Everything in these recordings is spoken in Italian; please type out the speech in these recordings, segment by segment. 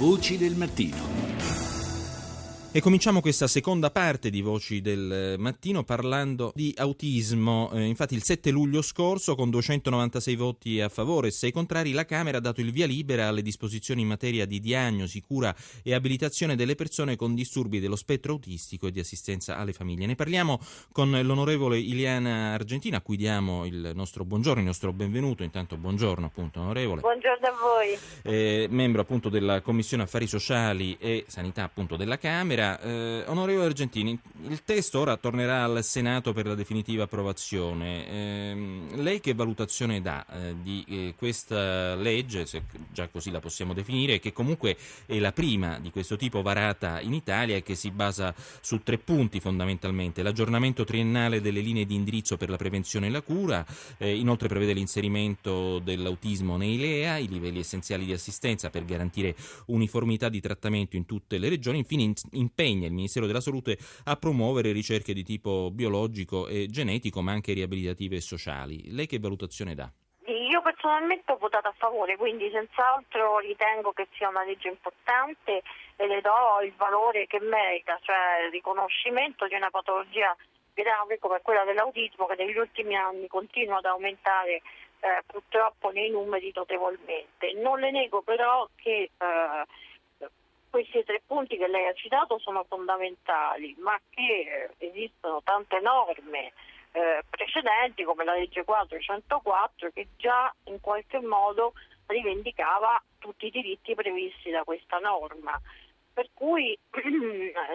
Voci del mattino. E cominciamo questa seconda parte di Voci del Mattino parlando di autismo. Infatti il 7 luglio scorso, con 296 voti a favore e 6 contrari, la Camera ha dato il via libera alle disposizioni in materia di diagnosi, cura e abilitazione delle persone con disturbi dello spettro autistico e di assistenza alle famiglie. Ne parliamo con l'onorevole Ileana Argentin, a cui diamo il nostro buongiorno, il nostro benvenuto. Intanto buongiorno, appunto, onorevole. Buongiorno a voi. Membro appunto della Commissione Affari Sociali e Sanità appunto della Camera. Onorevole Argentin, il testo ora tornerà al Senato per la definitiva approvazione. Lei che valutazione dà di questa legge, se già così la possiamo definire, che comunque è la prima di questo tipo varata in Italia e che si basa su tre punti fondamentalmente: l'aggiornamento triennale delle linee di indirizzo per la prevenzione e la cura, inoltre prevede l'inserimento dell'autismo nei LEA, i livelli essenziali di assistenza per garantire uniformità di trattamento in tutte le regioni, infine impegna il Ministero della Salute a promuovere ricerche di tipo biologico e genetico, ma anche riabilitative e sociali. Lei che valutazione dà? Io personalmente ho votato a favore, quindi senz'altro ritengo che sia una legge importante e le do il valore che merita, cioè il riconoscimento di una patologia grave come quella dell'autismo, che negli ultimi anni continua ad aumentare purtroppo nei numeri notevolmente. Non le nego però che questi tre punti che lei ha citato sono fondamentali, ma che esistono tante norme precedenti, come la legge 404, che già in qualche modo rivendicava tutti i diritti previsti da questa norma. Per cui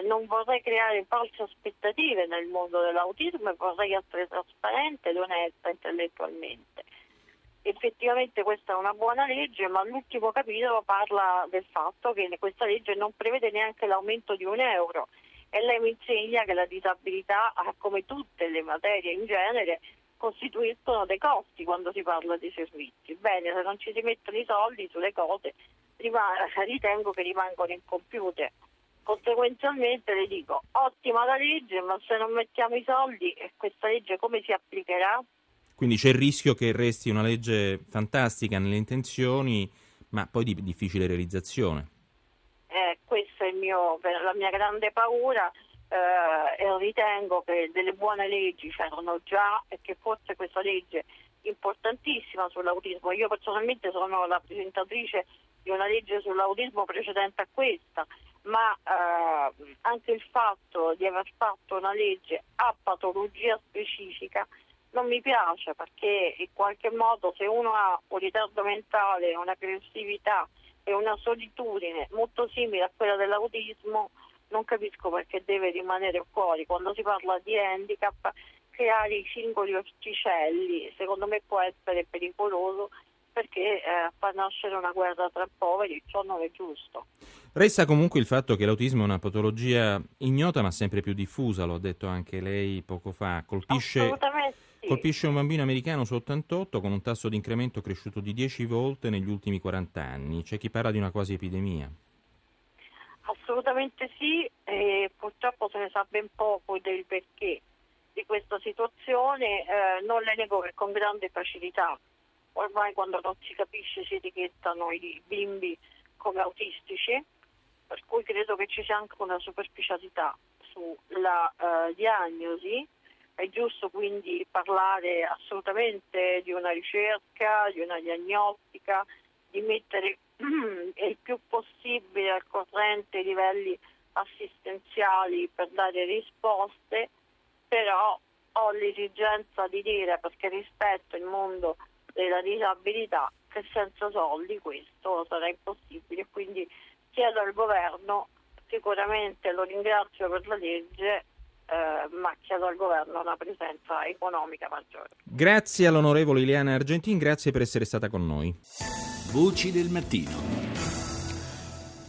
non vorrei creare false aspettative nel mondo dell'autismo e vorrei essere trasparente ed onesta intellettualmente. Effettivamente questa è una buona legge, ma l'ultimo capitolo parla del fatto che questa legge non prevede neanche l'aumento di €1 e lei mi insegna che la disabilità, come tutte le materie in genere, costituiscono dei costi quando si parla di servizi. Bene, se non ci si mettono i soldi sulle cose ritengo che rimangono incompiute. Conseguenzialmente le dico: ottima la legge, ma se non mettiamo i soldi questa legge come si applicherà? Quindi c'è il rischio che resti una legge fantastica nelle intenzioni, ma poi di difficile realizzazione. Questa è la mia grande paura, e ritengo che delle buone leggi c'erano già e che forse questa legge importantissima sull'autismo. Io personalmente sono la presentatrice di una legge sull'autismo precedente a questa, ma anche il fatto di aver fatto una legge a patologia specifica non mi piace, perché in qualche modo se uno ha un ritardo mentale, un'aggressività e una solitudine molto simile a quella dell'autismo, non capisco perché deve rimanere fuori. Quando si parla di handicap, creare i singoli orticelli secondo me può essere pericoloso, perché fa nascere una guerra tra poveri, ciò non è giusto. Resta comunque il fatto che l'autismo è una patologia ignota ma sempre più diffusa, lo ha detto anche lei poco fa. Colpisce un bambino americano su 88 con un tasso di incremento cresciuto di 10 volte negli ultimi 40 anni. C'è chi parla di una quasi epidemia. Assolutamente sì, e purtroppo se ne sa ben poco del perché di questa situazione. Non le nego che con grande facilità ormai quando non si capisce si etichettano i bimbi come autistici, per cui credo che ci sia anche una superficialità sulla diagnosi. È giusto quindi parlare assolutamente di una ricerca, di una diagnostica, di mettere il più possibile al corrente i livelli assistenziali per dare risposte, però ho l'esigenza di dire, perché rispetto il mondo della disabilità, che senza soldi questo sarà impossibile. Quindi chiedo al governo, sicuramente lo ringrazio per la legge, ma chiedo al governo una presenza economica maggiore. Grazie all'onorevole Ileana Argentin, grazie per essere stata con noi. Voci del mattino.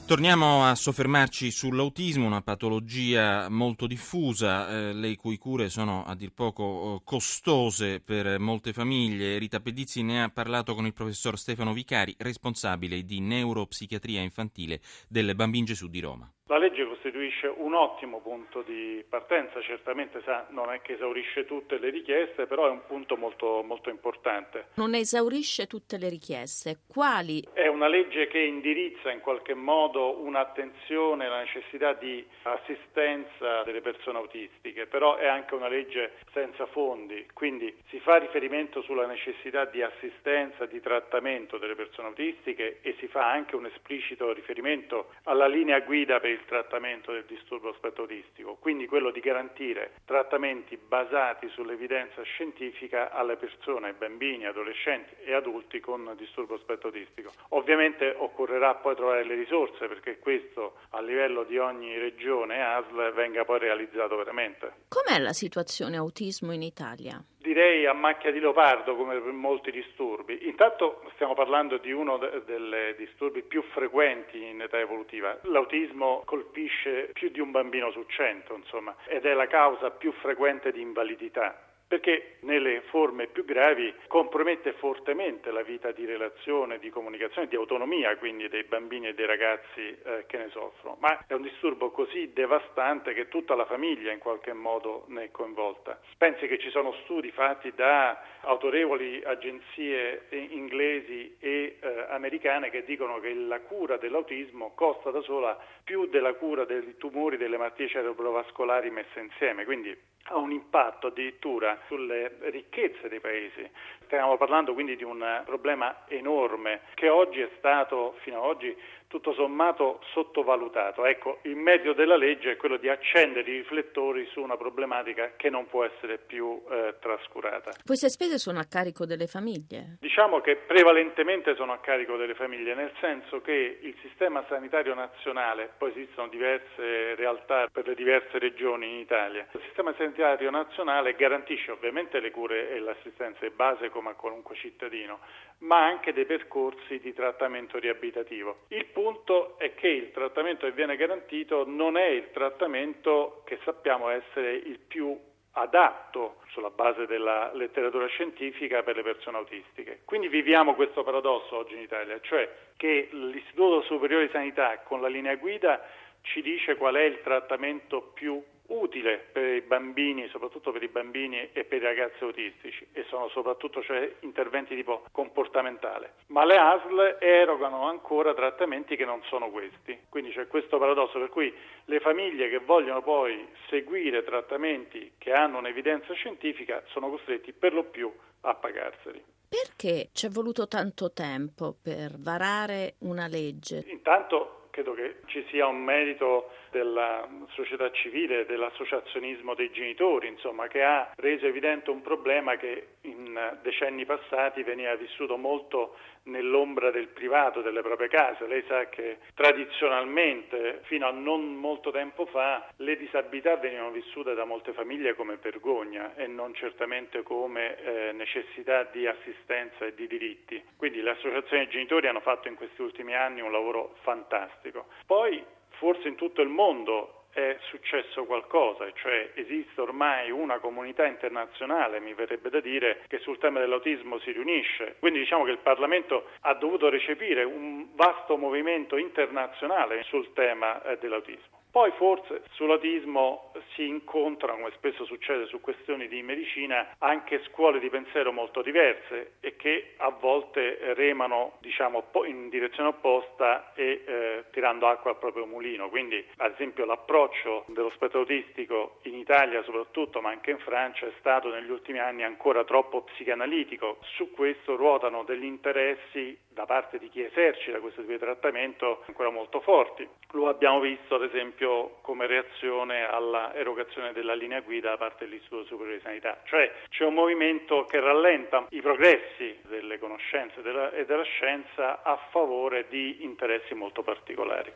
Torniamo a soffermarci sull'autismo, una patologia molto diffusa, le cui cure sono a dir poco costose per molte famiglie. Rita Pedizzi ne ha parlato con il professor Stefano Vicari, responsabile di neuropsichiatria infantile del Bambin Gesù di Roma. La legge costituisce un ottimo punto di partenza, certamente non è che esaurisce tutte le richieste, però è un punto molto, molto importante. Non esaurisce tutte le richieste, quali? È una legge che indirizza in qualche modo un'attenzione alla necessità di assistenza delle persone autistiche, però è anche una legge senza fondi, quindi si fa riferimento sulla necessità di assistenza, di trattamento delle persone autistiche e si fa anche un esplicito riferimento alla linea guida per il trattamento del disturbo spettro autistico, quindi quello di garantire trattamenti basati sull'evidenza scientifica alle persone, bambini, adolescenti e adulti con disturbo spettro autistico. Ovviamente occorrerà poi trovare le risorse perché questo a livello di ogni regione ASL venga poi realizzato veramente. Com'è la situazione autismo in Italia? Direi a macchia di leopardo come per molti disturbi. Intanto stiamo parlando di uno dei disturbi più frequenti in età evolutiva. L'autismo colpisce più di un bambino su 100, insomma, ed è la causa più frequente di invalidità, perché nelle forme più gravi compromette fortemente la vita di relazione, di comunicazione, di autonomia quindi dei bambini e dei ragazzi che ne soffrono. Ma è un disturbo così devastante che tutta la famiglia in qualche modo ne è coinvolta. Pensi che ci sono studi fatti da autorevoli agenzie inglesi e americane che dicono che la cura dell'autismo costa da sola più della cura dei tumori delle malattie cerebrovascolari messe insieme, quindi ha un impatto addirittura sulle ricchezze dei paesi. Stiamo parlando quindi di un problema enorme che oggi è stato, fino ad oggi, tutto sommato sottovalutato. Ecco, il meglio della legge è quello di accendere i riflettori su una problematica che non può essere più trascurata. Queste spese sono a carico delle famiglie? Diciamo che prevalentemente sono a carico delle famiglie, nel senso che il sistema sanitario nazionale, poi esistono diverse realtà per le diverse regioni in Italia, il sistema sanitario nazionale garantisce ovviamente le cure e l'assistenza di base come a qualunque cittadino, ma anche dei percorsi di trattamento riabilitativo. Il punto è che il trattamento che viene garantito non è il trattamento che sappiamo essere il più adatto sulla base della letteratura scientifica per le persone autistiche. Quindi viviamo questo paradosso oggi in Italia, cioè che l'Istituto Superiore di Sanità con la linea guida ci dice qual è il trattamento più utile per i bambini, soprattutto per i bambini e per i ragazzi autistici, e sono soprattutto interventi tipo comportamentale, ma le ASL erogano ancora trattamenti che non sono questi, quindi c'è questo paradosso per cui le famiglie che vogliono poi seguire trattamenti che hanno un'evidenza scientifica sono costretti per lo più a pagarseli. Perché ci è voluto tanto tempo per varare una legge? Intanto credo che ci sia un merito della società civile, dell'associazionismo dei genitori, insomma, che ha reso evidente un problema che in decenni passati veniva vissuto molto nell'ombra del privato, delle proprie case. Lei sa che tradizionalmente, fino a non molto tempo fa, le disabilità venivano vissute da molte famiglie come vergogna e non certamente come necessità di assistenza e di diritti. Quindi le associazioni dei genitori hanno fatto in questi ultimi anni un lavoro fantastico. Poi forse in tutto il mondo è successo qualcosa, cioè esiste ormai una comunità internazionale, mi verrebbe da dire, che sul tema dell'autismo si riunisce. Quindi diciamo che il Parlamento ha dovuto recepire un vasto movimento internazionale sul tema dell'autismo. Poi forse sull'autismo si incontrano, come spesso succede su questioni di medicina, anche scuole di pensiero molto diverse e che a volte remano, diciamo, in direzione opposta e tirando acqua al proprio mulino. Quindi, ad esempio, l'approccio dello spettro autistico in Italia soprattutto, ma anche in Francia, è stato negli ultimi anni ancora troppo psicanalitico. Su questo ruotano degli interessi da parte di chi esercita questo tipo di trattamento ancora molto forti. Lo abbiamo visto, ad esempio, come reazione alla erogazione della linea guida da parte dell'Istituto Superiore di Sanità, cioè c'è un movimento che rallenta i progressi delle conoscenze e della scienza a favore di interessi molto particolari.